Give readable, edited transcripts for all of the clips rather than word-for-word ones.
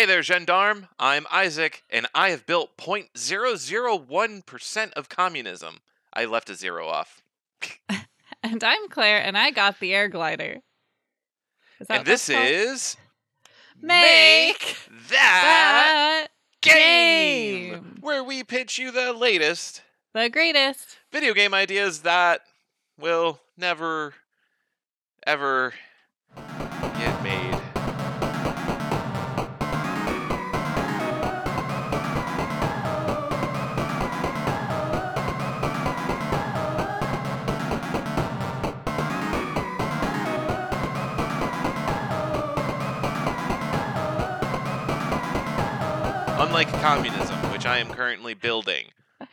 Hey there, gendarme. I'm Isaac, and I have built 0.001% of communism. I left a zero off. And I'm Claire, and I got the air glider. And this is... Make That Game! Where we pitch you the latest... the greatest... video game ideas that will never, ever get made. Unlike communism, which I am currently building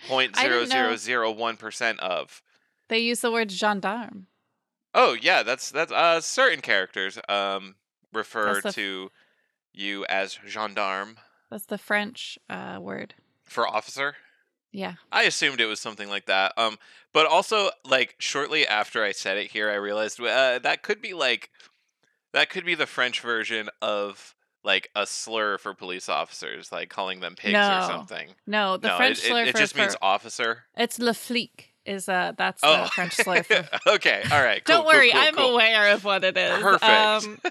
0.0001% of. They use the word gendarme. Oh yeah, that's certain characters refer to you as gendarme. That's the French word for officer. Yeah, I assumed it was something like that. But also, like, shortly after I said it here, I realized that could be the French version of, like, a slur for police officers, like calling them pigs or something. No, French slur for... It just means officer. It's le flic, the French slur for... Okay, all right, cool. Don't worry, I'm aware of what it is. Perfect.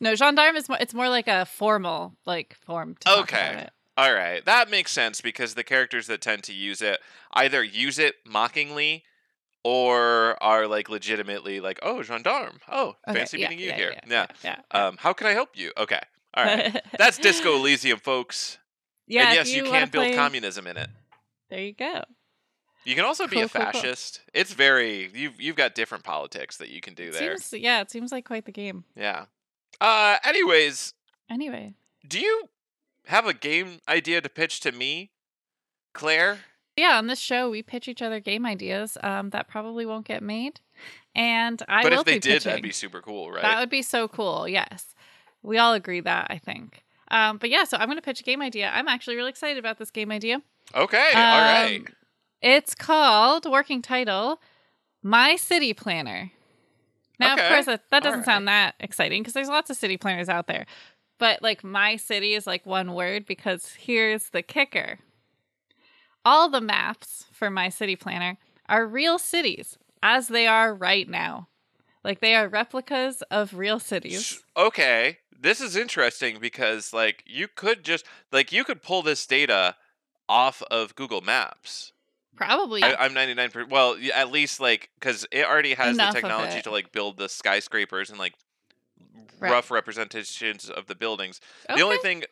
No, gendarme is more like a formal, like, form to talk about it. All right, that makes sense, because the characters that tend to use it either use it mockingly or are, like, legitimately like, oh, gendarme. Oh, okay, fancy meeting you here. Yeah. How can I help you? Okay. All right. That's Disco Elysium, folks. Yeah. And yes, you can build communism in it. There you go. You can also be a fascist. Cool. It's very... You've got different politics that you can do there. It seems like quite the game. Yeah. Anyway. Do you have a game idea to pitch to me, Claire? Yeah, on this show, we pitch each other game ideas that probably won't get made. But if they did, that'd be super cool, right? That would be so cool, yes. We all agree that, I think. So I'm going to pitch a game idea. I'm actually really excited about this game idea. Okay, all right. It's called, working title, My City Planner. Now, of course, that doesn't sound that exciting, because there's lots of city planners out there. But, like, My City is, like, one word, because here's the kicker. All the maps for My City Planner are real cities as they are right now. Like, they are replicas of real cities. Okay. This is interesting because, like, you could pull this data off of Google Maps. Probably. I'm 99%. Well, at least, like, because it already has the technology to, like, build the skyscrapers and, like, rough representations of the buildings. Okay. The only thing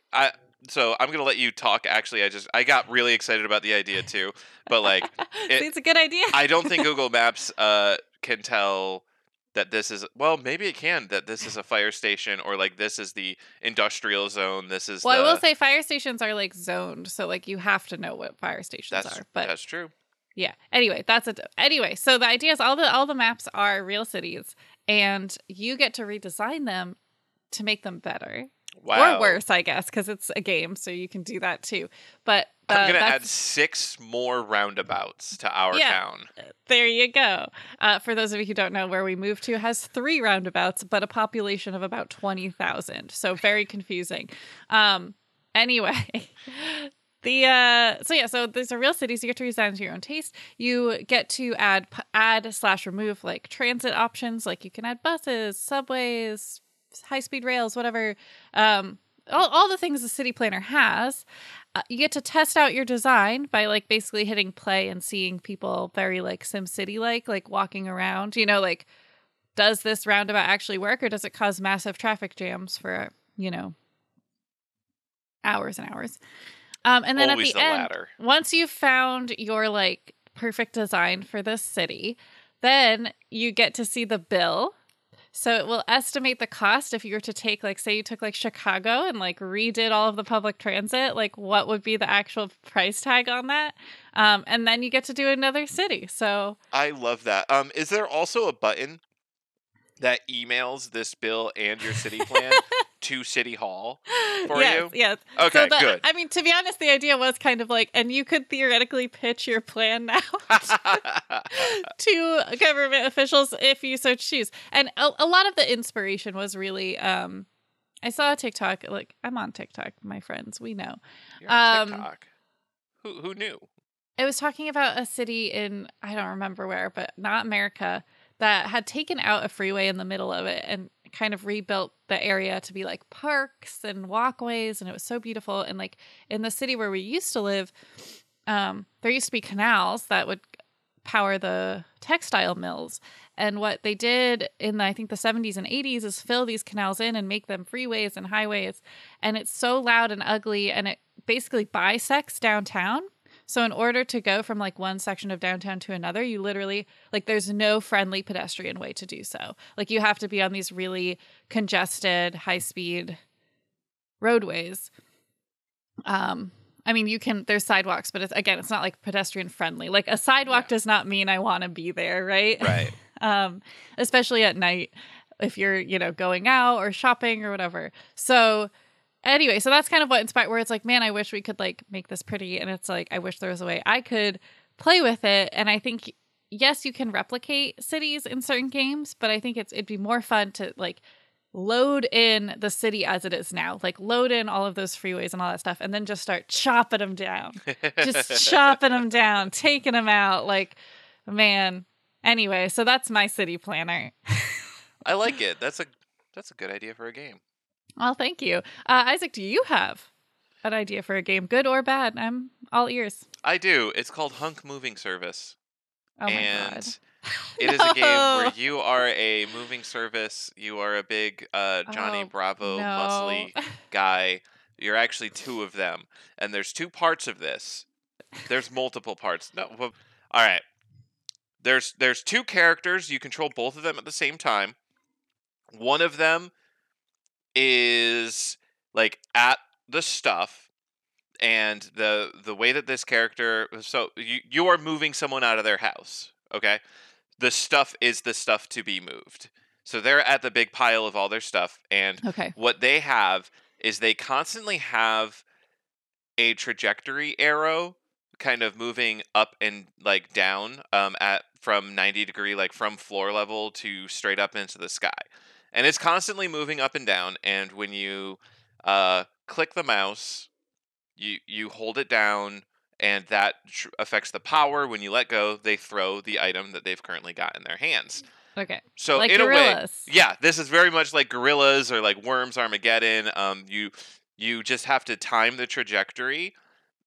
So I'm going to let you talk. Actually, I got really excited about the idea too, but like, it's a good idea. I don't think Google Maps can tell that this is, well, maybe it can, that this is a fire station, or like this is the industrial zone. I will say fire stations are, like, zoned. So, like, you have to know what fire stations are, but that's true. Yeah. Anyway, so the idea is all the maps are real cities, and you get to redesign them to make them better. Wow. Or worse, I guess, because it's a game, so you can do that too. But I'm going to add 6 more roundabouts to our town. There you go. For those of you who don't know, where we moved to has 3 roundabouts, but a population of about 20,000. So very confusing. Anyway, so these are real cities. You get to redesign to your own taste. You get to add/remove, like, transit options. Like, you can add buses, subways, high-speed rails, whatever, all the things the city planner has. You get to test out your design by, like, basically hitting play and seeing people very, like, SimCity, like walking around, you know, like, does this roundabout actually work, or does it cause massive traffic jams for, you know, hours and hours? And then always at the end, ladder. Once you've found your, like, perfect design for this city, then you get to see the bill. So it will estimate the cost if you were to take, like, say you took, like, Chicago and, like, redid all of the public transit, like, what would be the actual price tag on that? And then you get to do another city. So I love that. Is there also a button that emails this bill and your city plan to City Hall for you? Yes. Okay, good. I mean, to be honest, the idea was kind of like, and you could theoretically pitch your plan now to government officials if you so choose. And a lot of the inspiration was really I saw a TikTok. Like, I'm on TikTok, my friends. We know. You're on TikTok. Who knew? It was talking about a city in, I don't remember where, but not America, that had taken out a freeway in the middle of it and kind of rebuilt the area to be like parks and walkways. And it was so beautiful. And like in the city where we used to live, there used to be canals that would power the textile mills. And what they did in the, I think the 70s and 80s is fill these canals in and make them freeways and highways. And it's so loud and ugly. And it basically bisects downtown. So in order to go from like one section of downtown to another, you literally, like, there's no friendly pedestrian way to do so. Like, you have to be on these really congested, high-speed roadways. I mean, you can, there's sidewalks, but it's, again, it's not like pedestrian friendly. Like, a sidewalk does not mean I want to be there, right? Right. Especially at night if you're, you know, going out or shopping or whatever. So anyway, so that's kind of what inspired, where it's like, man, I wish we could like make this pretty. And it's like, I wish there was a way I could play with it. And I think, yes, you can replicate cities in certain games, but I think it'd be more fun to like load in the city as it is now, like load in all of those freeways and all that stuff, and then just start chopping them down, just chopping them down, taking them out. Like, man, anyway, so that's my city planner. I like it. That's a good idea for a game. Well, thank you. Isaac, do you have an idea for a game, good or bad? I'm all ears. I do. It's called Hunk Moving Service. Oh, my God. It is a game where you are a moving service. You are a big Johnny Bravo muscly guy. You're actually two of them. And there's two parts of this. There's multiple parts. No, all right. There's two characters. You control both of them at the same time. One of them is like at the stuff, and the way that this character, so you are moving someone out of their house, okay? The stuff is the stuff to be moved. So they're at the big pile of all their stuff, and what they have is they constantly have a trajectory arrow kind of moving up and like down at from 90 degree, like from floor level to straight up into the sky. And it's constantly moving up and down, and when you click the mouse, you hold it down, and that affects the power. When you let go, they throw the item that they've currently got in their hands. Okay. So like in Gorillas. A way, yeah, this is very much like Gorillas or like Worms Armageddon. You just have to time the trajectory,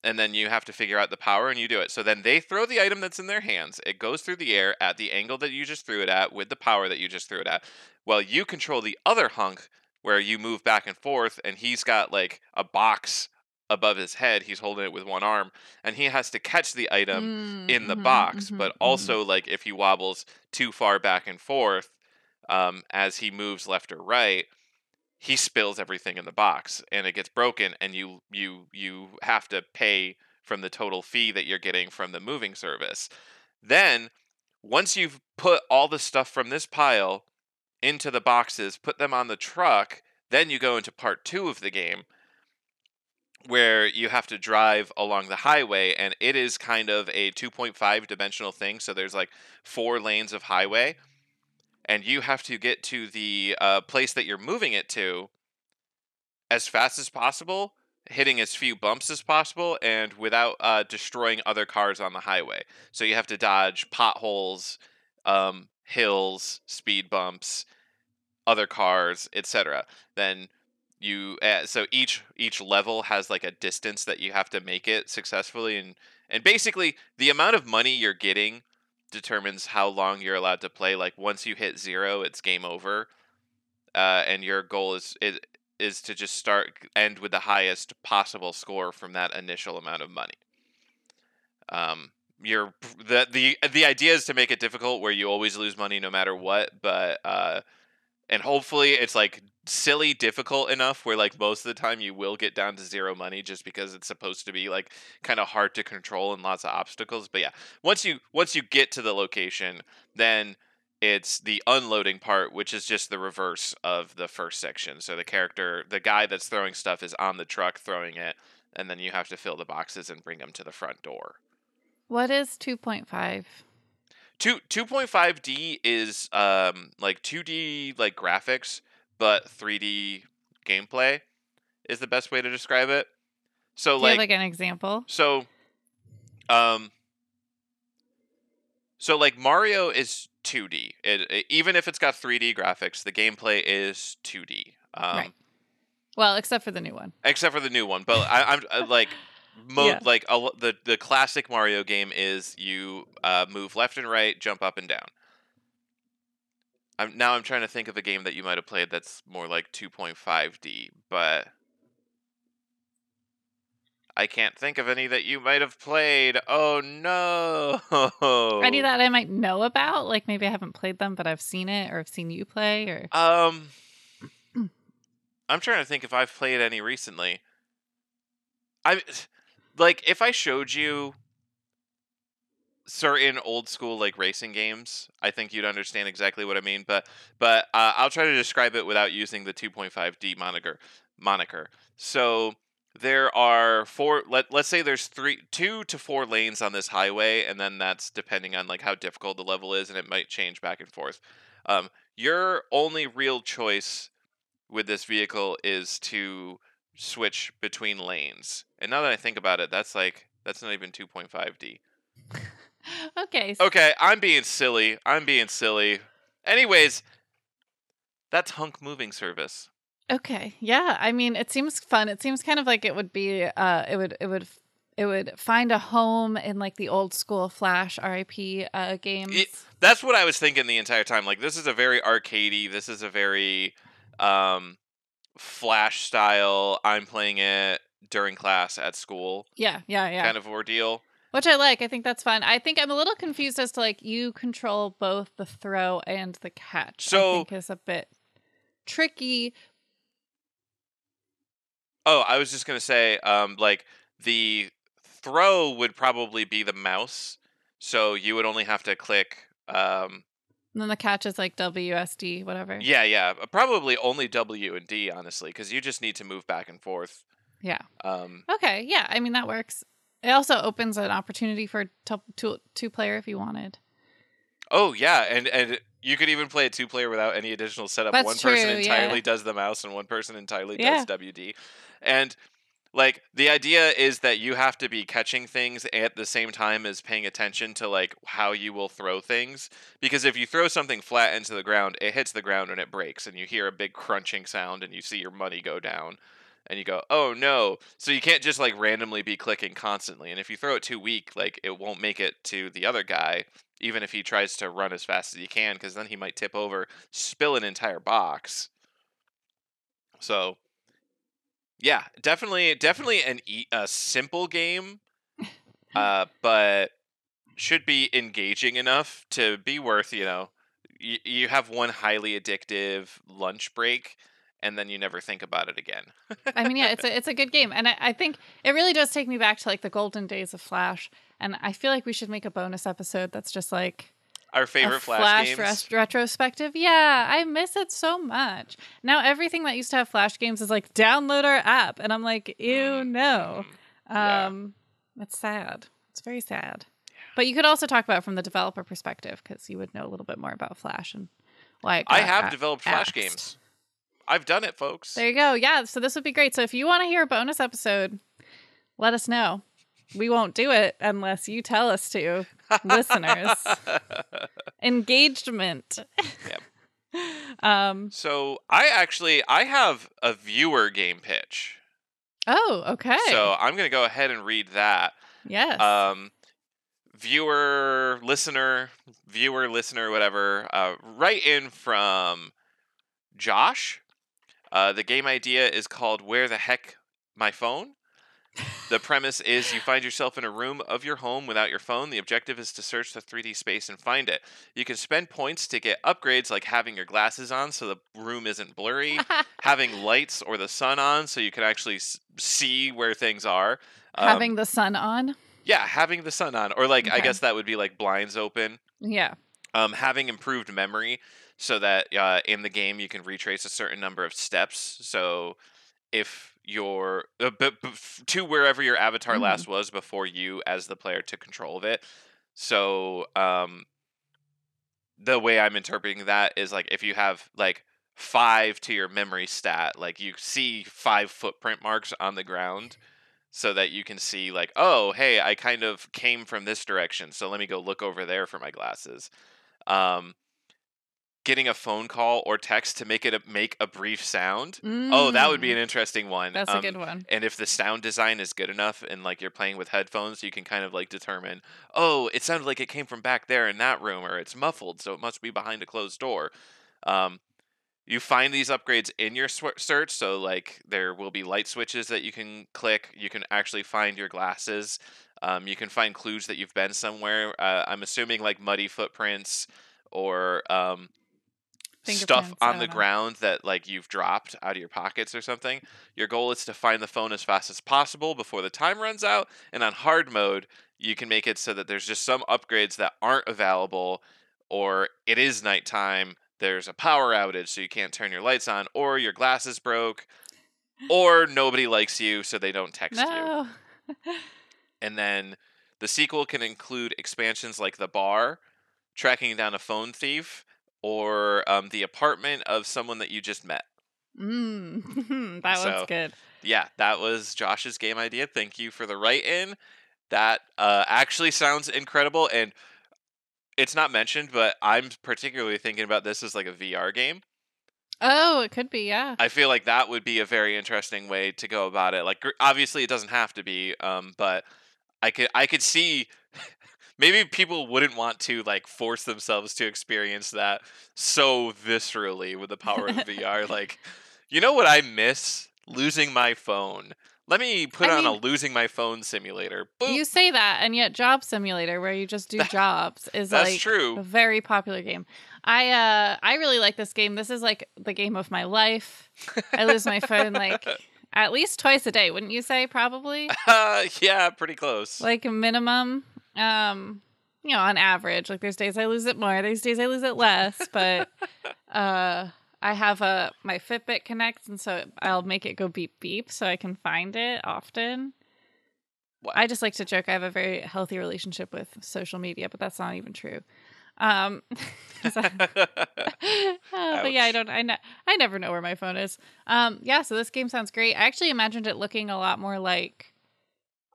and then you have to figure out the power, and you do it. So then they throw the item that's in their hands. It goes through the air at the angle that you just threw it at with the power that you just threw it at. Well, you control the other hunk where you move back and forth, and he's got like a box above his head. He's holding it with one arm, and he has to catch the item in the box. But also, like, if he wobbles too far back and forth as he moves left or right, he spills everything in the box, and it gets broken, and you have to pay from the total fee that you're getting from the moving service. Then, once you've put all the stuff from this pile into the boxes, put them on the truck, then you go into part two of the game, where you have to drive along the highway, and it is kind of a 2.5 dimensional thing, so there's like 4 lanes of highway, and you have to get to the place that you're moving it to as fast as possible, hitting as few bumps as possible, and without destroying other cars on the highway. So you have to dodge potholes, hills, speed bumps, other cars, etc. Then you so each level has like a distance that you have to make it successfully, and basically the amount of money you're getting determines how long you're allowed to play. Like, once you hit 0, it's game over, and your goal is to just end with the highest possible score from that initial amount of money. The idea is to make it difficult where you always lose money no matter what, but and hopefully it's like silly difficult enough where like most of the time you will get down to 0 money, just because it's supposed to be like kind of hard to control and lots of obstacles. But yeah, once you get to the location, then it's the unloading part, which is just the reverse of the first section. So the guy that's throwing stuff is on the truck throwing it, and then you have to fill the boxes and bring them to the front door. What is 2.5? 2.5D is like 2D like graphics, but 3D gameplay is the best way to describe it. So, do you have an example? So, Mario is 2D. It, even if it's got 3D graphics, the gameplay is 2D. Right. Well, except for the new one. Except for the new one, but I'm like. The classic Mario game is you move left and right, jump up and down. I'm trying to think of a game that you might have played that's more like 2.5D, but I can't think of any that you might have played. Oh no! Any that I might know about? Like maybe I haven't played them, but I've seen it, or I've seen you play, or I'm trying to think if I've played any recently. If I showed you certain old school racing games, I think you'd understand exactly what I mean. But I'll try to describe it without using the 2.5D moniker. So there are four. Let's say there's 2 to 4 lanes on this highway, and then that's depending on how difficult the level is, and it might change back and forth. Your only real choice with this vehicle is to switch between lanes. And now that I think about it, that's not even 2.5D. Okay. Okay, I'm being silly. Anyways, that's Hunk Moving Service. Okay. Yeah, I mean, it seems fun. It seems kind of like it would be it would find a home in the old school Flash RIP games. That's what I was thinking the entire time. This is a very arcadey. This is a very Flash style, I'm playing it during class at school. Yeah. Kind of ordeal. Which I like. I think that's fun. I think I'm a little confused as to you control both the throw and the catch. So, I think is a bit tricky. Oh, I was just going to say, the throw would probably be the mouse. So you would only have to click, and then the catch is WSD, whatever. Yeah. Probably only W and D, honestly, because you just need to move back and forth. Yeah. Okay, yeah. I mean, that works. It also opens an opportunity for two-player if you wanted. Oh, yeah. And you could even play a two-player without any additional setup. That's one true, person entirely does the mouse and one person entirely does WD. And, the idea is that you have to be catching things at the same time as paying attention to, how you will throw things. Because if you throw something flat into the ground, it hits the ground and it breaks. And you hear a big crunching sound and you see your money go down. And you go, oh, no. So you can't just, randomly be clicking constantly. And if you throw it too weak, it won't make it to the other guy, even if he tries to run as fast as he can. Because then he might tip over, spill an entire box. So... yeah, definitely a simple game, but should be engaging enough to be worth, you have one highly addictive lunch break and then you never think about it again. I mean, yeah, it's a good game. And I think it really does take me back to the golden days of Flash. And I feel like we should make a bonus episode that's just our favorite Flash games. Retrospective. Yeah, I miss it so much. Now everything that used to have Flash games is download our app. And I'm ew, no. It's sad. It's very sad. Yeah. But you could also talk about it from the developer perspective because you would know a little bit more about Flash and why it got developed Flash games. I've done it, folks. There you go. Yeah, so this would be great. So if you want to hear a bonus episode, let us know. We won't do it unless you tell us to, listeners. Engagement. Yep. So I have a viewer game pitch. Oh, okay. So I'm going to go ahead and read that. Yes. Viewer, listener, whatever. Right in from Josh. The game idea is called Where the Heck My Phone? The premise is you find yourself in a room of your home without your phone. The objective is to search the 3D space and find it. You can spend points to get upgrades like having your glasses on so the room isn't blurry, having lights or the sun on so you can actually see where things are. Having the sun on? Yeah, having the sun on. Or okay. I guess that would be blinds open. Yeah. Having improved memory so that in the game you can retrace a certain number of steps. So if... your to wherever your avatar last was before you as the player took control of it. So the way I'm interpreting that is if you have 5 to your memory stat. Like, you see 5 footprint marks on the ground so that you can see, like, oh, hey, I kind of came from this direction, so let me go look over there for my glasses. Getting a phone call or text to make a brief sound. Oh, that would be an interesting one. That's a good one. And if the sound design is good enough and, like, you're playing with headphones, you can kind of, like, determine, oh, it sounded like it came from back there in that room, or it's muffled, so it must be behind a closed door. You find these upgrades in your search, so, like, there will be light switches that you can click. You can actually find your glasses. You can find clues that you've been somewhere. I'm assuming, like, muddy footprints or... stuff on the ground that, like, you've dropped out of your pockets or something. Your goal is to find the phone as fast as possible before the time runs out. And on hard mode, you can make it so that there's just some upgrades that aren't available, or it is nighttime, there's a power outage, so you can't turn your lights on, or your glasses broke, or nobody likes you, so they don't text you. And then the sequel can include expansions like the bar, tracking down a phone thief, or the apartment of someone that you just met. That one's good. Yeah, that was Josh's game idea. Thank you for the write-in. That actually sounds incredible. And it's not mentioned, but I'm particularly thinking about this as, like, a VR game. Oh, it could be, yeah. I feel like that would be a very interesting way to go about it. Like, obviously, it doesn't have to be, but I could see... Maybe people wouldn't want to, like, force themselves to experience that so viscerally with the power of VR. Like, you know what I miss? Losing my phone. Let me put on a losing my phone simulator. Boop. You say that, and yet Job Simulator, where you just do jobs, is, like, true. A very popular game. I really like this game. This is, like, the game of my life. I lose my phone, like... at least twice a day, wouldn't you say? Probably. Yeah, pretty close. Like, minimum, you know, on average. Like, there's days I lose it more, there's days I lose it less. But I have my Fitbit Connect, and so I'll make it go beep beep so I can find it often. What? I just like to joke I have a very healthy relationship with social media, but that's not even true. But yeah, I never know where my phone is. Yeah, so this game sounds great. I actually imagined it looking a lot more like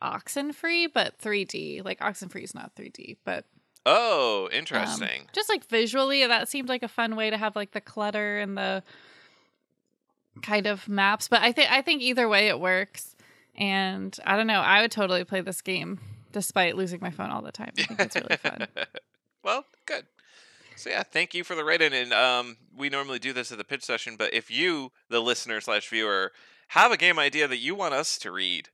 Oxen Free, but 3D. Like, Oxen Free is not 3D, but oh, interesting. Just, like, visually, that seemed like a fun way to have, like, the clutter and the kind of maps. But I think either way it works. And I don't know, I would totally play this game despite losing my phone all the time. I think it's really fun. Well, good. So yeah, thank you for the write-in. And we normally do this at the pitch session, but if you, the listener/viewer, have a game idea that you want us to read,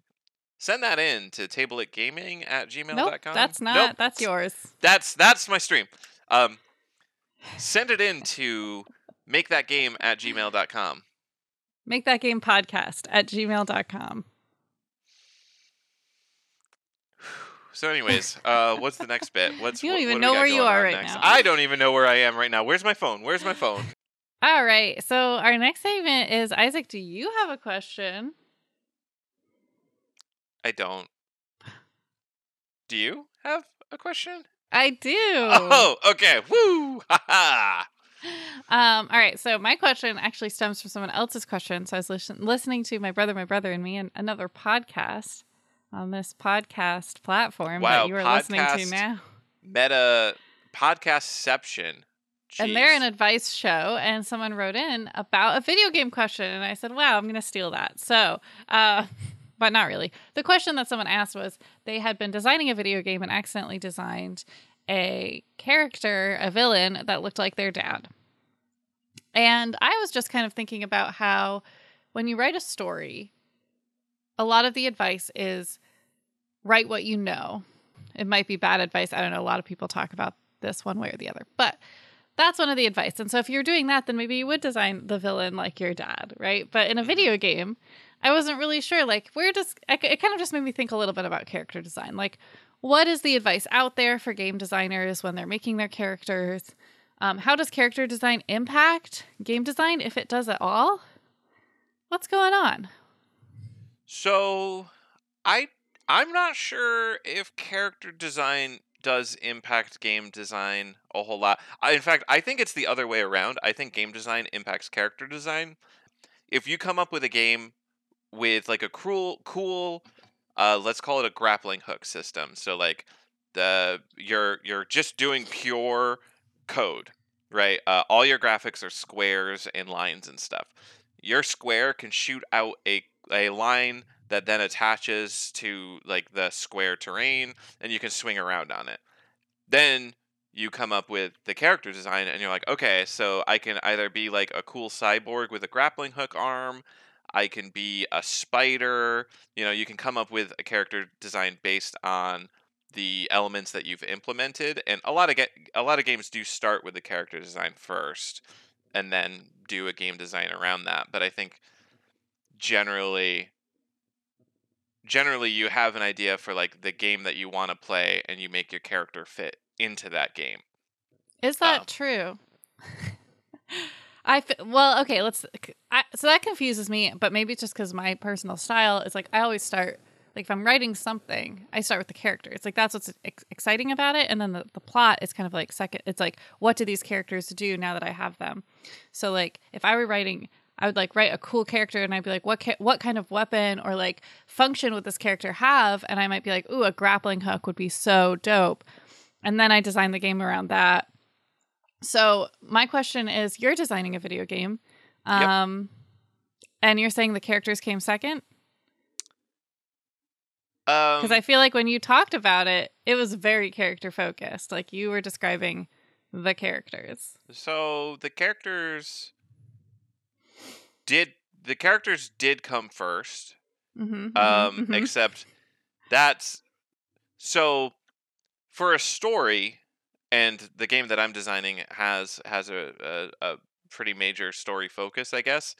send that in to tableitgaming@gmail.com. Nope, that's not. Nope. That's yours. That's my stream. Send it in to makethatgame@gmail.com. makethatgamepodcast@gmail.com. So anyways, what's the next bit? You don't even know where you are right now. I don't even know where I am right now. Where's my phone? All right. So our next segment is, Isaac, do you have a question? I don't. Do you have a question? I do. Oh, okay. Woo! Ha ha! All right. So my question actually stems from someone else's question. So I was listening to My Brother, and Me, and another podcast. On this podcast platform that you are listening to now. Meta podcastception. Jeez. And they're an advice show, and someone wrote in about a video game question, and I said, wow, I'm going to steal that. So, but not really. The question that someone asked was, they had been designing a video game and accidentally designed a character, a villain, that looked like their dad. And I was just kind of thinking about how when you write a story, a lot of the advice is write what you know. It might be bad advice. I don't know. A lot of people talk about this one way or the other, but that's one of the advice. And so if you're doing that, then maybe you would design the villain like your dad, right? But in a video game, I wasn't really sure. Like, it kind of just made me think a little bit about character design. Like, what is the advice out there for game designers when they're making their characters? How does character design impact game design, if it does at all? What's going on? So, I'm not sure if character design does impact game design a whole lot. In fact, I think it's the other way around. I think game design impacts character design. If you come up with a game with like a cool, let's call it a grappling hook system. So like you're just doing pure code, right? All your graphics are squares and lines and stuff. Your square can shoot out a line that then attaches to like the square terrain, and you can swing around on it. Then you come up with the character design and you're like, okay, so I can either be like a cool cyborg with a grappling hook arm. I can be a spider. You know, you can come up with a character design based on the elements that you've implemented. And a lot of games do start with the character design first and then do a game design around that. But I think generally you have an idea for like the game that you want to play and you make your character fit into that game. Is that true? So that confuses me, but maybe it's just because my personal style is like, I always start, like if I'm writing something, I start with the character. It's like, that's what's exciting about it. And then the plot is kind of like second. It's like, what do these characters do now that I have them? So like, if I were writing, I would like write a cool character and I'd be like, what kind of weapon or like function would this character have? And I might be like, ooh, a grappling hook would be so dope. And then I design the game around that. So my question is, you're designing a video game. Yep. And you're saying the characters came second? Because I feel like when you talked about it, it was very character focused. Like you were describing the characters. So the characters... The characters did come first, except that's... So, for a story, and the game that I'm designing has a pretty major story focus, I guess,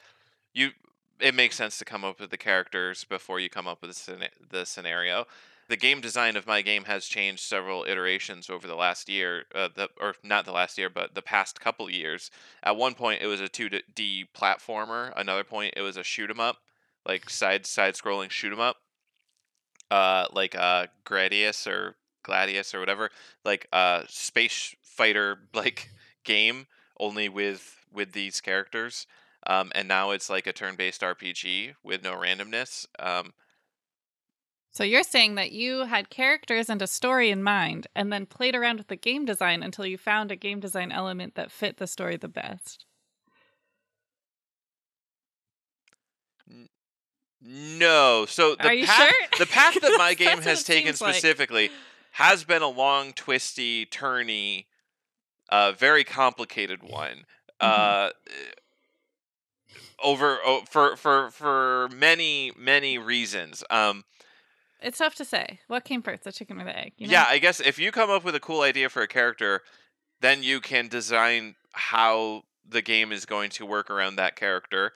it makes sense to come up with the characters before you come up with the scenario. The game design of my game has changed several iterations over the last year, but the past couple years. At one point, it was a 2D platformer. Another point, it was a shoot 'em up, like side-scrolling shoot 'em up, like Gradius or Gladius or whatever, like a space fighter like game, only with these characters. And now it's like a turn-based RPG with no randomness. So you're saying that you had characters and a story in mind and then played around with the game design until you found a game design element that fit the story the best. No. So the path that my game has taken specifically has been a long, twisty, turny, very complicated one. For many, many reasons. It's tough to say. What came first, the chicken or the egg? You know? Yeah, I guess if you come up with a cool idea for a character, then you can design how the game is going to work around that character.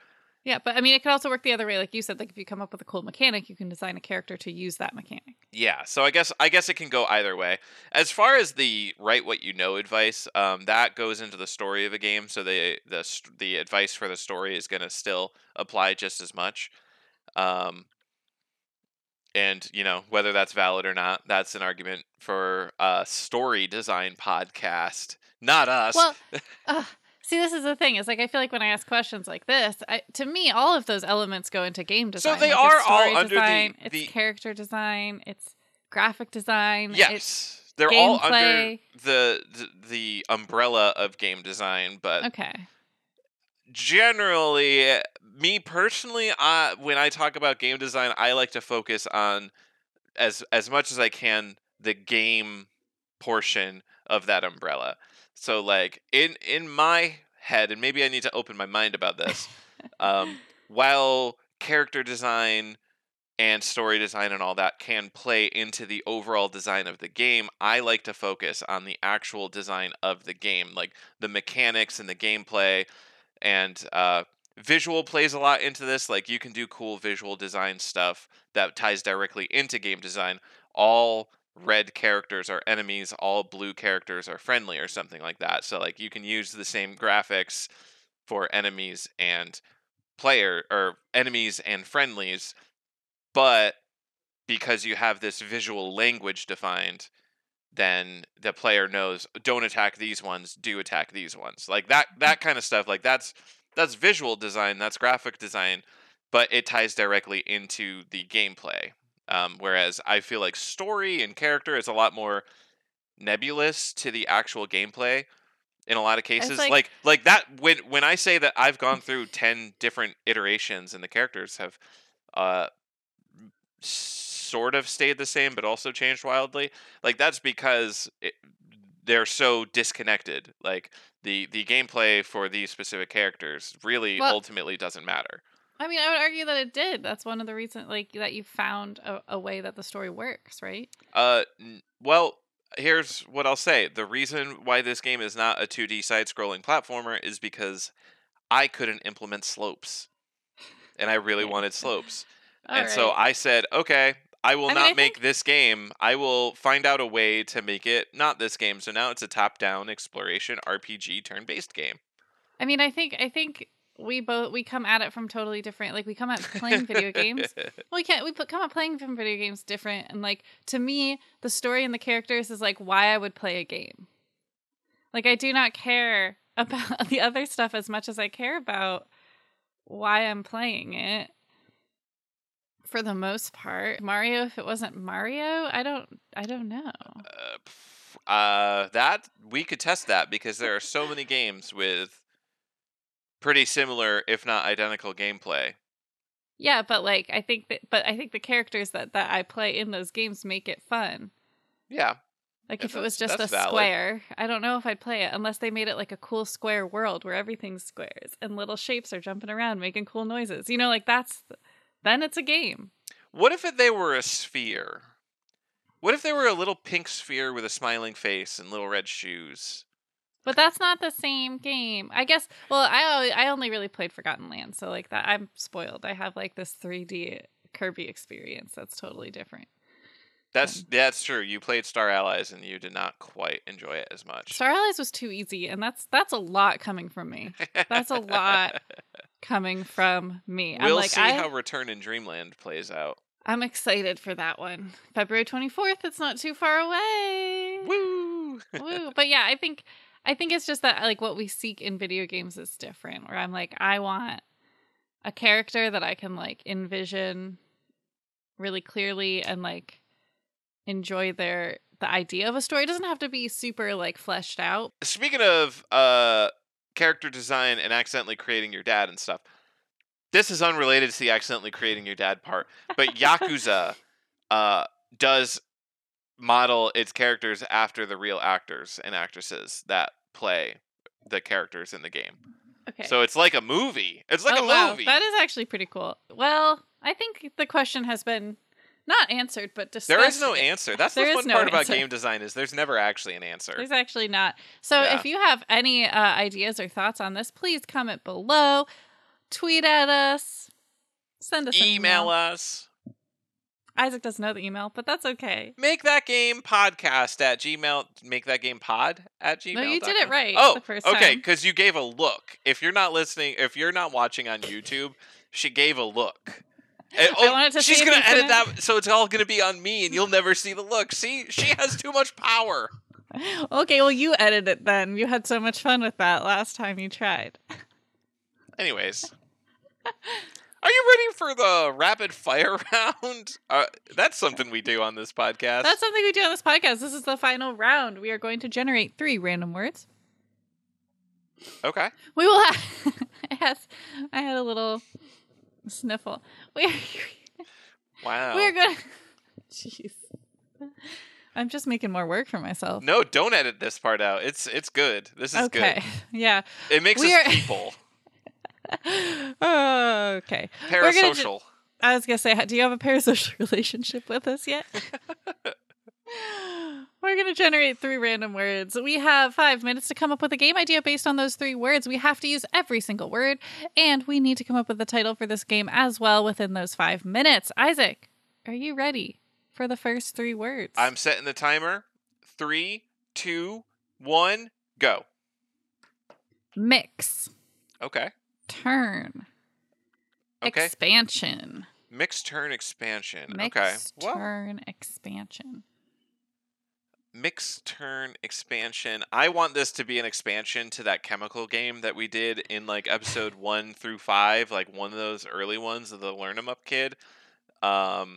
Yeah, but I mean, it could also work the other way. Like you said, like if you come up with a cool mechanic, you can design a character to use that mechanic. Yeah, so I guess it can go either way. As far as the write what you know advice, that goes into the story of a game. So the advice for the story is going to still apply just as much. And, you know, whether that's valid or not, that's an argument for a story design podcast, not us. Well, see, this is the thing. It's like, I feel like when I ask questions like this, to me, all of those elements go into game design. So they are all under it's character design, it's graphic design. Yes, it's they're all under the umbrella of game design. But okay. Generally, me personally, when I talk about game design, I like to focus on as much as I can the game portion of that umbrella. So, like in my head, and maybe I need to open my mind about this. While character design and story design and all that can play into the overall design of the game, I like to focus on the actual design of the game, like the mechanics and the gameplay. And visual plays a lot into this. Like, you can do cool visual design stuff that ties directly into game design. All red characters are enemies. All blue characters are friendly or something like that. So, like, you can use the same graphics for enemies and player, or enemies and friendlies. But because you have this visual language defined, then the player knows, don't attack these ones, do attack these ones. Like that kind of stuff. Like that's visual design, that's graphic design, but it ties directly into the gameplay. Whereas I feel like story and character is a lot more nebulous to the actual gameplay in a lot of cases. Like that, when I say that I've gone through 10 different iterations and the characters have sort of stayed the same but also changed wildly, like that's because they're so disconnected. Like the gameplay for these specific characters really ultimately doesn't matter. I mean, I would argue that it did. That's one of the reasons, like, that you found a way that the story works, right? Well, here's what I'll say. The reason why this game is not a 2D side-scrolling platformer is because I couldn't implement slopes. And I really wanted slopes. So I said, okay, this game. I will find out a way to make it not this game. So now it's a top-down exploration RPG turn-based game. I mean, I think... We come at it from totally different. Like we come at playing video games. Come at playing from video games different. And like to me, the story and the characters is like why I would play a game. Like I do not care about the other stuff as much as I care about why I'm playing it. For the most part, Mario. If it wasn't Mario, I don't know. That we could test that because there are so many games with pretty similar, if not identical, gameplay. Yeah, but like I think the characters that I play in those games make it fun. Yeah. Like if it was just a square, I don't know if I'd play it unless they made it like a cool square world where everything's squares and little shapes are jumping around making cool noises. You know, like then it's a game. What if they were a sphere? What if they were a little pink sphere with a smiling face and little red shoes? But that's not the same game. I guess, well, I only really played Forgotten Land, so like that I'm spoiled. I have like this 3D Kirby experience that's totally different. That's true. You played Star Allies and you did not quite enjoy it as much. Star Allies was too easy, and that's a lot coming from me. We'll see how Return in Dreamland plays out. I'm excited for that one. February 24th, it's not too far away. Woo! But yeah, I think it's just that like what we seek in video games is different, where I'm like, I want a character that I can like envision really clearly and like enjoy the idea of a story. It doesn't have to be super like fleshed out. Speaking of character design and accidentally creating your dad and stuff, this is unrelated to the accidentally creating your dad part, but Yakuza does model its characters after the real actors and actresses that play the characters in the game. Okay. So it's like a movie. Wow. That is actually pretty cool. Well, I think the question has been not answered, but discussed. There is no answer. That's the fun part about game design is there's never actually an answer. There's actually not. So if you have any ideas or thoughts on this, please comment below, tweet at us, send us an email. Us. Isaac doesn't know the email, but that's okay. Make That Game Pod at gmail.com. No, you did it right the first time. Okay, because you gave a look. If you're not listening, if you're not watching on YouTube, she gave a look. And, she's going to edit that, so it's all going to be on me, and you'll never see the look. See, she has too much power. Okay, well, you edit it then. You had so much fun with that last time you tried. Anyways. Are you ready for the rapid fire round? That's something we do on this podcast. This is the final round. We are going to generate 3 random words. Okay. We will have... I had a little sniffle. Wow. We're going to... Jeez. I'm just making more work for myself. No, don't edit this part out. It's good. This is good. Okay. Yeah. It makes us people. Okay. Parasocial. I was going to say, do you have a parasocial relationship with us yet? We're going to generate 3 random words. We have 5 minutes to come up with a game idea based on those 3 words. We have to use every single word, and we need to come up with a title for this game as well within those 5 minutes. Isaac, are you ready for the first 3 words? I'm setting the timer. 3, 2, 1, go. Mix. Okay. Turn. Okay. Expansion. Mixed turn expansion. Mixed turn expansion. Mixed turn expansion. I want this to be an expansion to that chemical game that we did in like episode 1 through 5, like one of those early ones of the Learn 'em Up Kid. But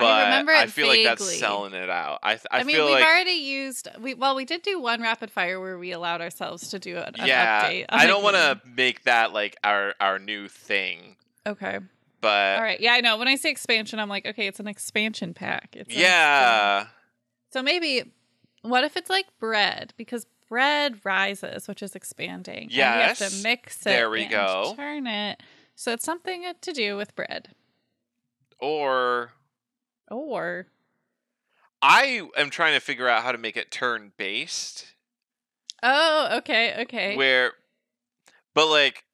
I feel vaguely. Like that's selling it out. We did do one rapid fire where we allowed ourselves to do an update. I don't want to make that like our new thing. Okay. But all right, yeah, I know. When I say expansion, I'm like, okay, it's an expansion pack. So maybe, what if it's like bread? Because bread rises, which is expanding. Yes. And you have to mix it. There we go. Turn it. So it's something to do with bread. Or. I am trying to figure out how to make it turn-based. Oh, okay. But like,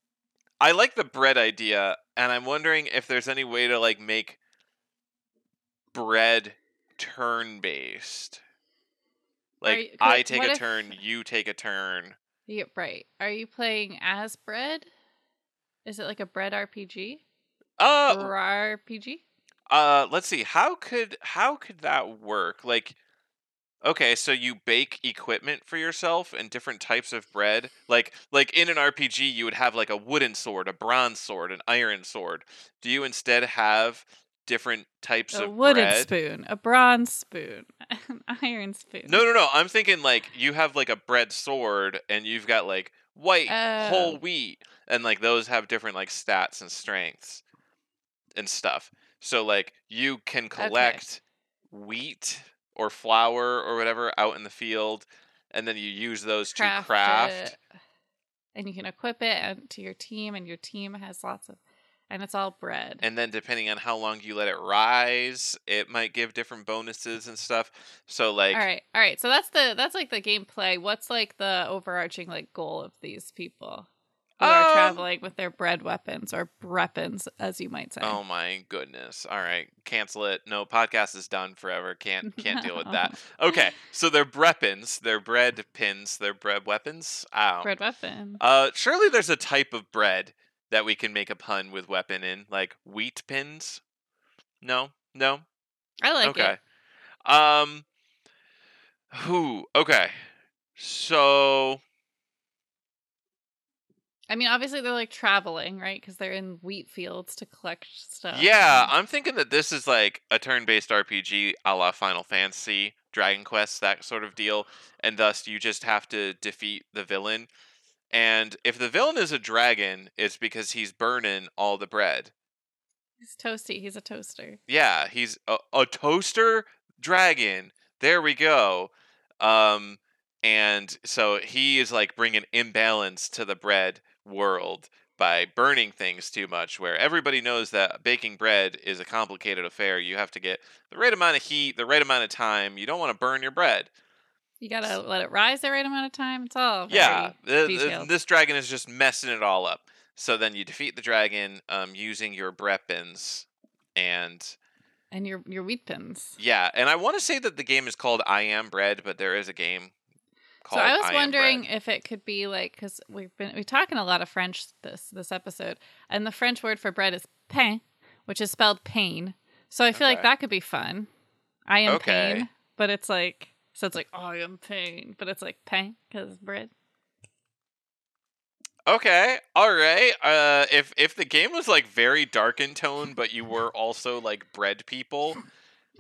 I like the bread idea, and I'm wondering if there's any way to like make bread turn-based, like I take a turn, you take a turn. Yeah, right. Are you playing as bread? Is it like a bread RPG? RPG. Let's see. How could that work? Like, okay, so you bake equipment for yourself and different types of bread. Like in an RPG, you would have like a wooden sword, a bronze sword, an iron sword. Do you instead have different types of bread? A wooden spoon, a bronze spoon, an iron spoon. No. I'm thinking like you have like a bread sword and you've got like white, whole wheat, and like those have different like stats and strengths and stuff. So like you can collect wheat or flour or whatever out in the field, and then you use those to craft. And you can equip it to your team, and your team has lots of. And it's all bread. And then depending on how long you let it rise, it might give different bonuses and stuff. So like All right. So that's like the gameplay. What's like the overarching like goal of these people who are traveling with their bread weapons or breppins, as you might say? Oh my goodness. All right. Cancel it. No, podcast is done forever. Can't deal with that. Okay. So they're breppins, they're bread pins, they're bread weapons. Bread weapon. Surely there's a type of bread that we can make a pun with weapon in, like wheat pins? No? I like it. Okay. Okay. So. I mean, obviously they're like traveling, right? Because they're in wheat fields to collect stuff. Yeah, I'm thinking that this is like a turn-based RPG a la Final Fantasy, Dragon Quest, that sort of deal. And thus you just have to defeat the villain. And if the villain is a dragon, it's because he's burning all the bread. He's toasty. He's a toaster. Yeah, he's a toaster dragon. There we go. And so he is like bringing imbalance to the bread world by burning things too much, where everybody knows that baking bread is a complicated affair. You have to get the right amount of heat, the right amount of time. You don't want to burn your bread. You got to let it rise the right amount of time. It's all detailed. This dragon is just messing it all up. So then you defeat the dragon using your breppins and your wheat pins. Yeah, and I want to say that the game is called I Am Bread, but there is a game called I Am Bread. So I was wondering if it could be like, because we're talking a lot of French this episode, and the French word for bread is pain, which is spelled pain. So I feel like that could be fun. I am pain, but it's like... So it's like, I am pain. But it's like pain because bread. Okay. All right. If the game was like very dark in tone, but you were also like bread people.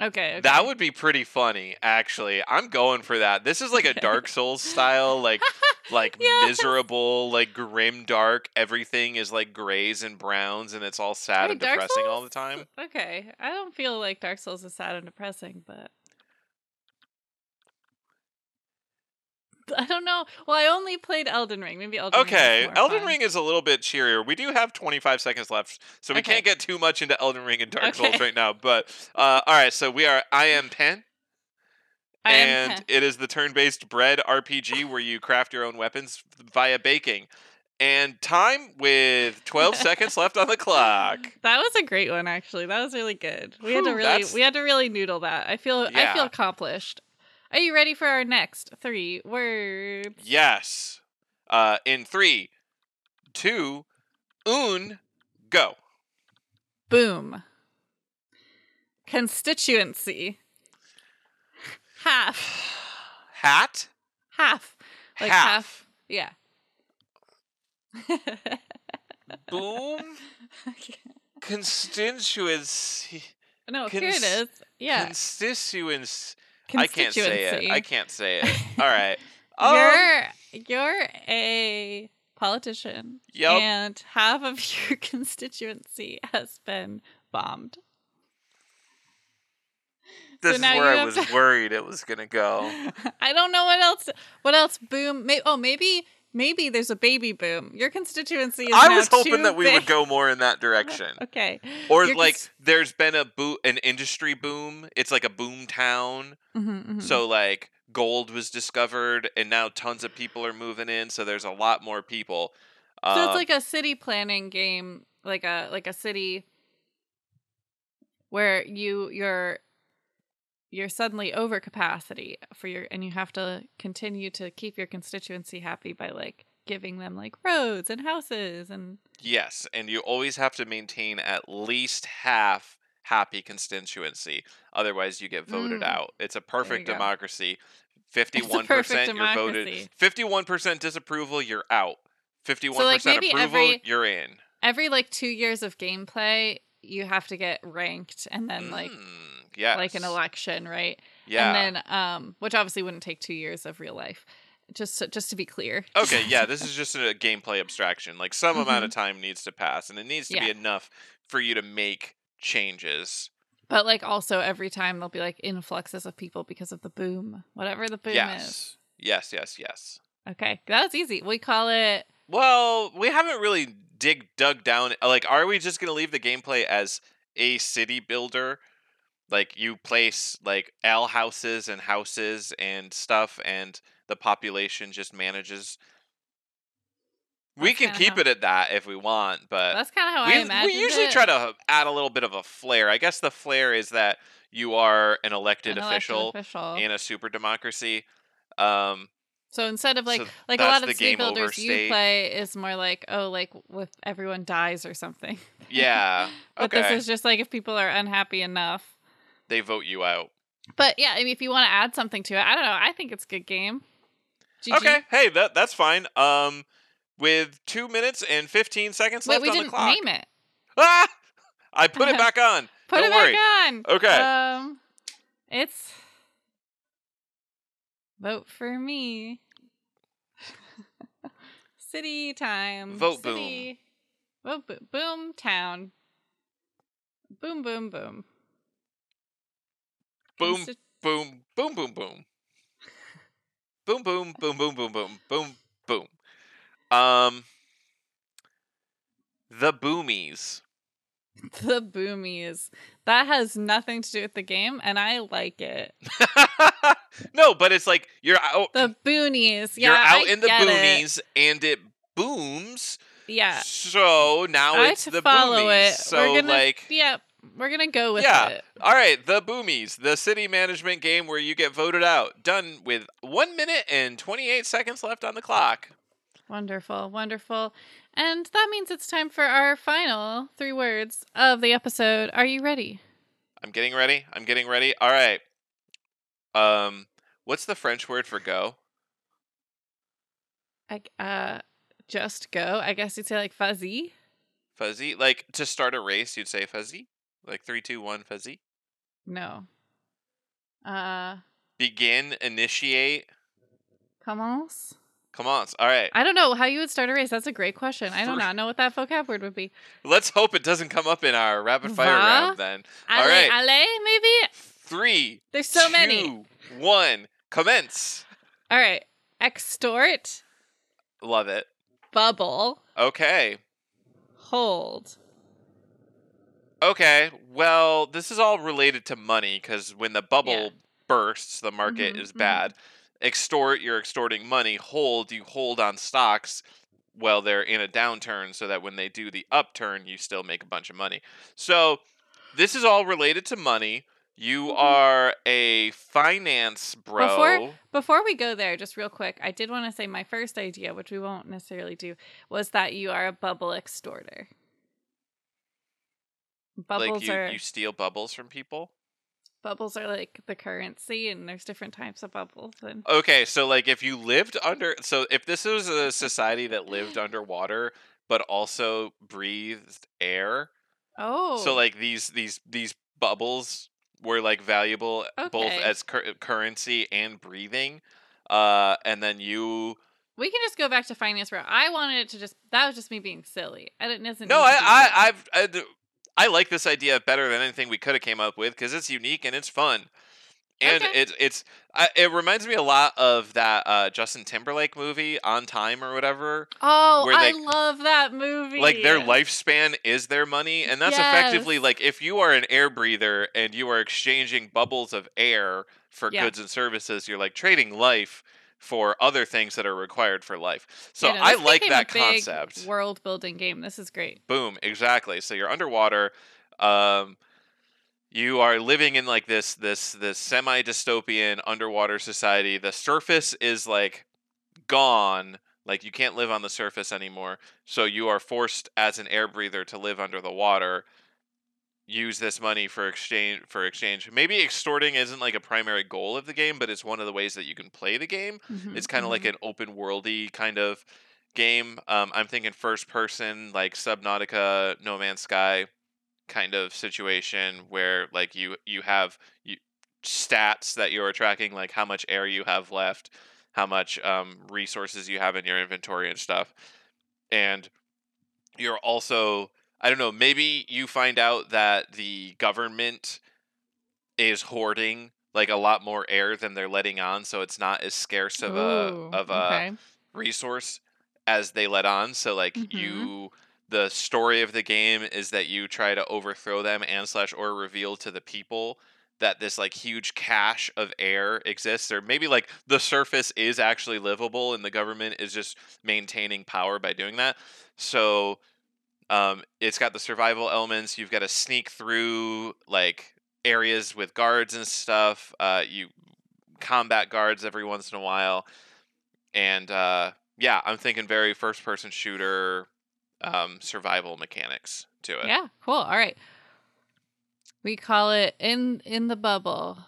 Okay. That would be pretty funny, actually. I'm going for that. This is like a Dark Souls style, like yes. Miserable, like grim dark. Everything is like grays and browns and it's all sad and depressing all the time. Okay. I don't feel like Dark Souls is sad and depressing, but. I don't know. Well, I only played Elden Ring. Maybe Elden Ring. Okay, Elden Ring is a little bit cheerier. We do have 25 seconds left, so we can't get too much into Elden Ring and Dark Souls right now. But all right, so we are I Am Pen, and it is the turn-based bread RPG where you craft your own weapons via baking. And time with 12 seconds left on the clock. That was a great one, actually. That was really good. We had to really noodle that. I feel accomplished. Are you ready for our next 3 words? Yes. In 3, 2, 1, go. Boom. Constituency. Half. Hat? Half. Like half. Yeah. Boom. Constituency. No, here it is. Yeah. Constituency. I can't say it. All right. You're a politician. Yep. And half of your constituency has been bombed. This is where I was worried it was going to go. I don't know what else. What else? Boom. Maybe there's a baby boom. Your constituency is I was hoping that we would go more in that direction. Okay. Or there's been an industry boom. It's like a boom town. Mm-hmm, mm-hmm. So like gold was discovered and now tons of people are moving in. So there's a lot more people. So it's like a city planning game, like a city where you're suddenly over capacity and you have to continue to keep your constituency happy by giving them roads and houses and yes, and you always have to maintain at least half happy constituency, otherwise you get voted out. It's a perfect democracy. 51% you're voted. 51% disapproval, you're out. 51% approval, you're in. Every 2 years of gameplay, you have to get ranked and then yes. Like an election, right? Yeah. And then, which obviously wouldn't take 2 years of real life, just to be clear. Okay, yeah, this is just a gameplay abstraction. Some amount of time needs to pass, and it needs to be enough for you to make changes. But, also every time there'll be, influxes of people because of the boom. Whatever the boom is. Yes, yes, yes. Okay, that was easy. We call it... Well, we haven't really dug down... are we just going to leave the gameplay as a city builder... you place, L houses and stuff, and the population just manages. We can keep it at that if we want, but... That's kind of how I imagined it. We usually try to add a little bit of a flair. I guess the flair is that you are an elected official in a super democracy. So instead of, a lot of the city builders you play is more if everyone dies or something. Yeah. But this is just, if people are unhappy enough... They vote you out. But yeah, I mean, if you want to add something to it, I don't know. I think it's a good game. GG. Okay. Hey, that's fine. With 2 minutes and 15 seconds left on the clock. We didn't name it. Ah! I put it back on. Don't worry. Okay. It's vote for me. City time. Vote city. Boom. Vote boom town. Boom boom boom. Boom, boom, boom, boom, boom. Boom, boom, boom, boom, boom, boom, boom, boom. The Boomies. The Boomies. That has nothing to do with the game, and I like it. No, but it's you're out. The Boonies. Yeah, and it booms. Yeah. So now it's the Boomies. So Yep. We're going to go with it. All right. The Boomies, the city management game where you get voted out. Done with 1 minute and 28 seconds left on the clock. Wonderful. Wonderful. And that means it's time for our final 3 words of the episode. Are you ready? I'm getting ready. All right. What's the French word for go? Just go. I guess you'd say fuzzy. Fuzzy? To start a race, you'd say fuzzy? 3, 2, 1, fuzzy? No. Begin, initiate. Commence. All right. I don't know how you would start a race. That's a great question. I do not know what that vocab word would be. Let's hope it doesn't come up in our rapid fire round then. All right. Allez, maybe? 3. There's so many. 1. Commence. All right. Extort. Love it. Bubble. Okay. Hold. Okay, well, this is all related to money, because when the bubble bursts, the market is bad. Extort, you're extorting money. Hold, you hold on stocks while they're in a downturn, so that when they do the upturn, you still make a bunch of money. So, this is all related to money. You are a finance bro. Before we go there, just real quick, I did want to say my first idea, which we won't necessarily do, was that you are a bubble extorter. Bubbles you steal bubbles from people? Bubbles are like the currency, and there's different types of bubbles. And... Okay, so like if you lived under, so if this was a society that lived underwater but also breathed air, oh, so like these bubbles were like valuable both as currency and breathing, and then you. We can just go back to finance, bro. I wanted it to just that was just me being silly. I didn't necessarily. No, I like this idea better than anything we could have came up with because it's unique and it's fun, and it reminds me a lot of that Justin Timberlake movie On Time or whatever. Oh, I love that movie. Like their lifespan is their money, and that's effectively like if you are an air breather and you are exchanging bubbles of air for goods and services, you're like trading life for other things that are required for life. So I like that concept. World building game. This is great. Boom. Exactly. So you're underwater. You are living in like this semi dystopian underwater society. The surface is like gone. Like you can't live on the surface anymore. So you are forced as an air breather to live under the water. Use this money for exchange. Maybe extorting isn't like a primary goal of the game, but it's one of the ways that you can play the game. Mm-hmm. It's kind of like an open worldy kind of game. I'm thinking first person, like Subnautica, No Man's Sky kind of situation where like you have stats that you're tracking, like how much air you have left, how much resources you have in your inventory and stuff. And you're also... I don't know, maybe you find out that the government is hoarding like a lot more air than they're letting on, so it's not as scarce of a resource as they let on. So like the story of the game is that you try to overthrow them and/or reveal to the people that this like huge cache of air exists, or maybe like the surface is actually livable and the government is just maintaining power by doing that. So it's got the survival elements. You've got to sneak through like areas with guards and stuff. You combat guards every once in a while. And I'm thinking very first person shooter survival mechanics to it. Yeah, cool. All right. We call it in the bubble,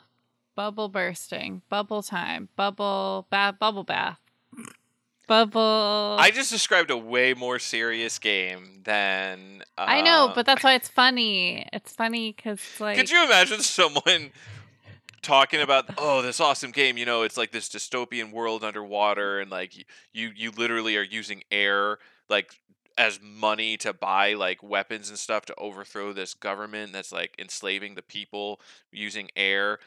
bubble bursting, bubble time, bubble bath. Bubble. I just described a way more serious game than... I know, but that's why it's funny. It's funny because, like... Could you imagine someone talking about, oh, this awesome game, you know, it's like this dystopian world underwater, and, like, you literally are using air, like, as money to buy, like, weapons and stuff to overthrow this government that's, like, enslaving the people using air.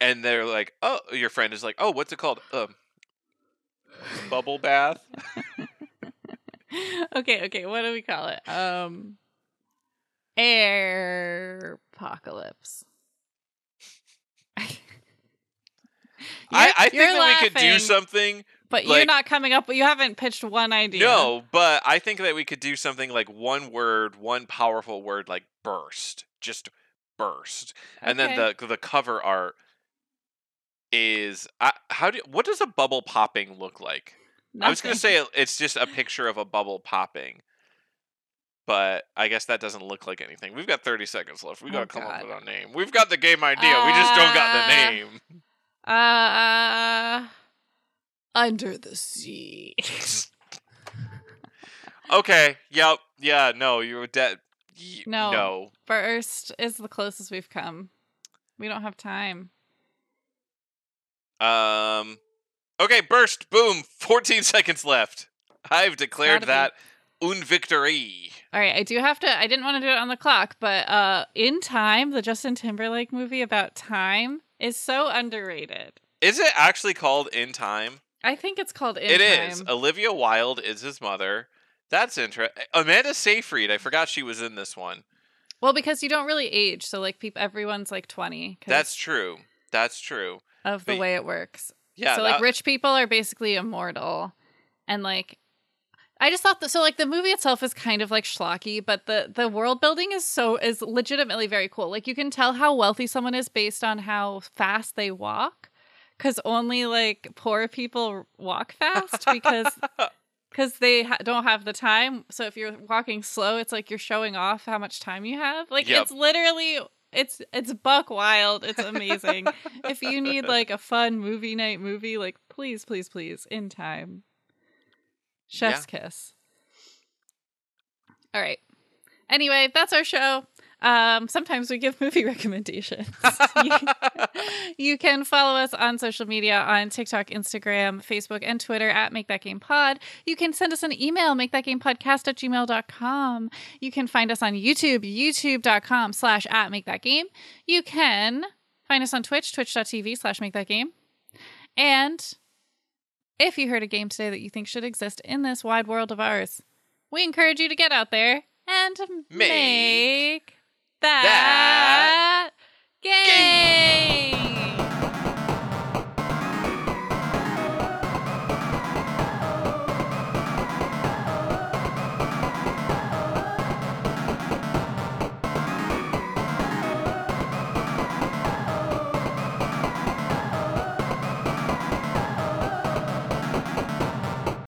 And they're like, oh, your friend is like, oh, what's it called? Bubble bath. Okay, what do we call it? Air apocalypse. I think that laughing, we could do something. But like, you're not coming up, you haven't pitched one idea. No, but I think that we could do something like one powerful word like burst. Just burst. Okay. And then the cover art is what does a bubble popping look like? Nothing. I was gonna say it's just a picture of a bubble popping, but I guess that doesn't look like anything. We've got 30 seconds left. We gotta come up with a name. We've got the game idea. We just don't got the name. Under the sea. Okay. Yep. Yeah. No. You were dead. No. Burst is the closest we've come. We don't have time. Okay, burst, boom, 14 seconds left. I've declared that un victory. All right, I didn't want to do it on the clock, but In Time, the Justin Timberlake movie about time, is so underrated. Is it actually called In Time? I think it's called In Time. It is. Olivia Wilde is his mother. That's interesting. Amanda Seyfried, I forgot she was in this one. Well, because you don't really age, so like everyone's like 20. That's true. Of the way it works. Yeah. So, like, rich people are basically immortal. And, like, I just thought that... So, like, the movie itself is kind of, like, schlocky, but the world building is legitimately very cool. Like, you can tell how wealthy someone is based on how fast they walk. Because only, like, poor people walk fast because they don't have the time. So, if you're walking slow, it's like you're showing off how much time you have. Like, It's literally... It's buck wild. It's amazing. If you need like a fun movie night movie, like please, please, please, In Time. Chef's kiss. All right. Anyway, that's our show. Sometimes we give movie recommendations. You can follow us on social media on TikTok, Instagram, Facebook, and Twitter at Make That Game Pod. You can send us an email, makethatgamepodcast@gmail.com. You can find us on YouTube, youtube.com/@makethatgame. You can find us on Twitch, twitch.tv/makethatgame. And if you heard a game today that you think should exist in this wide world of ours, we encourage you to get out there and make that game.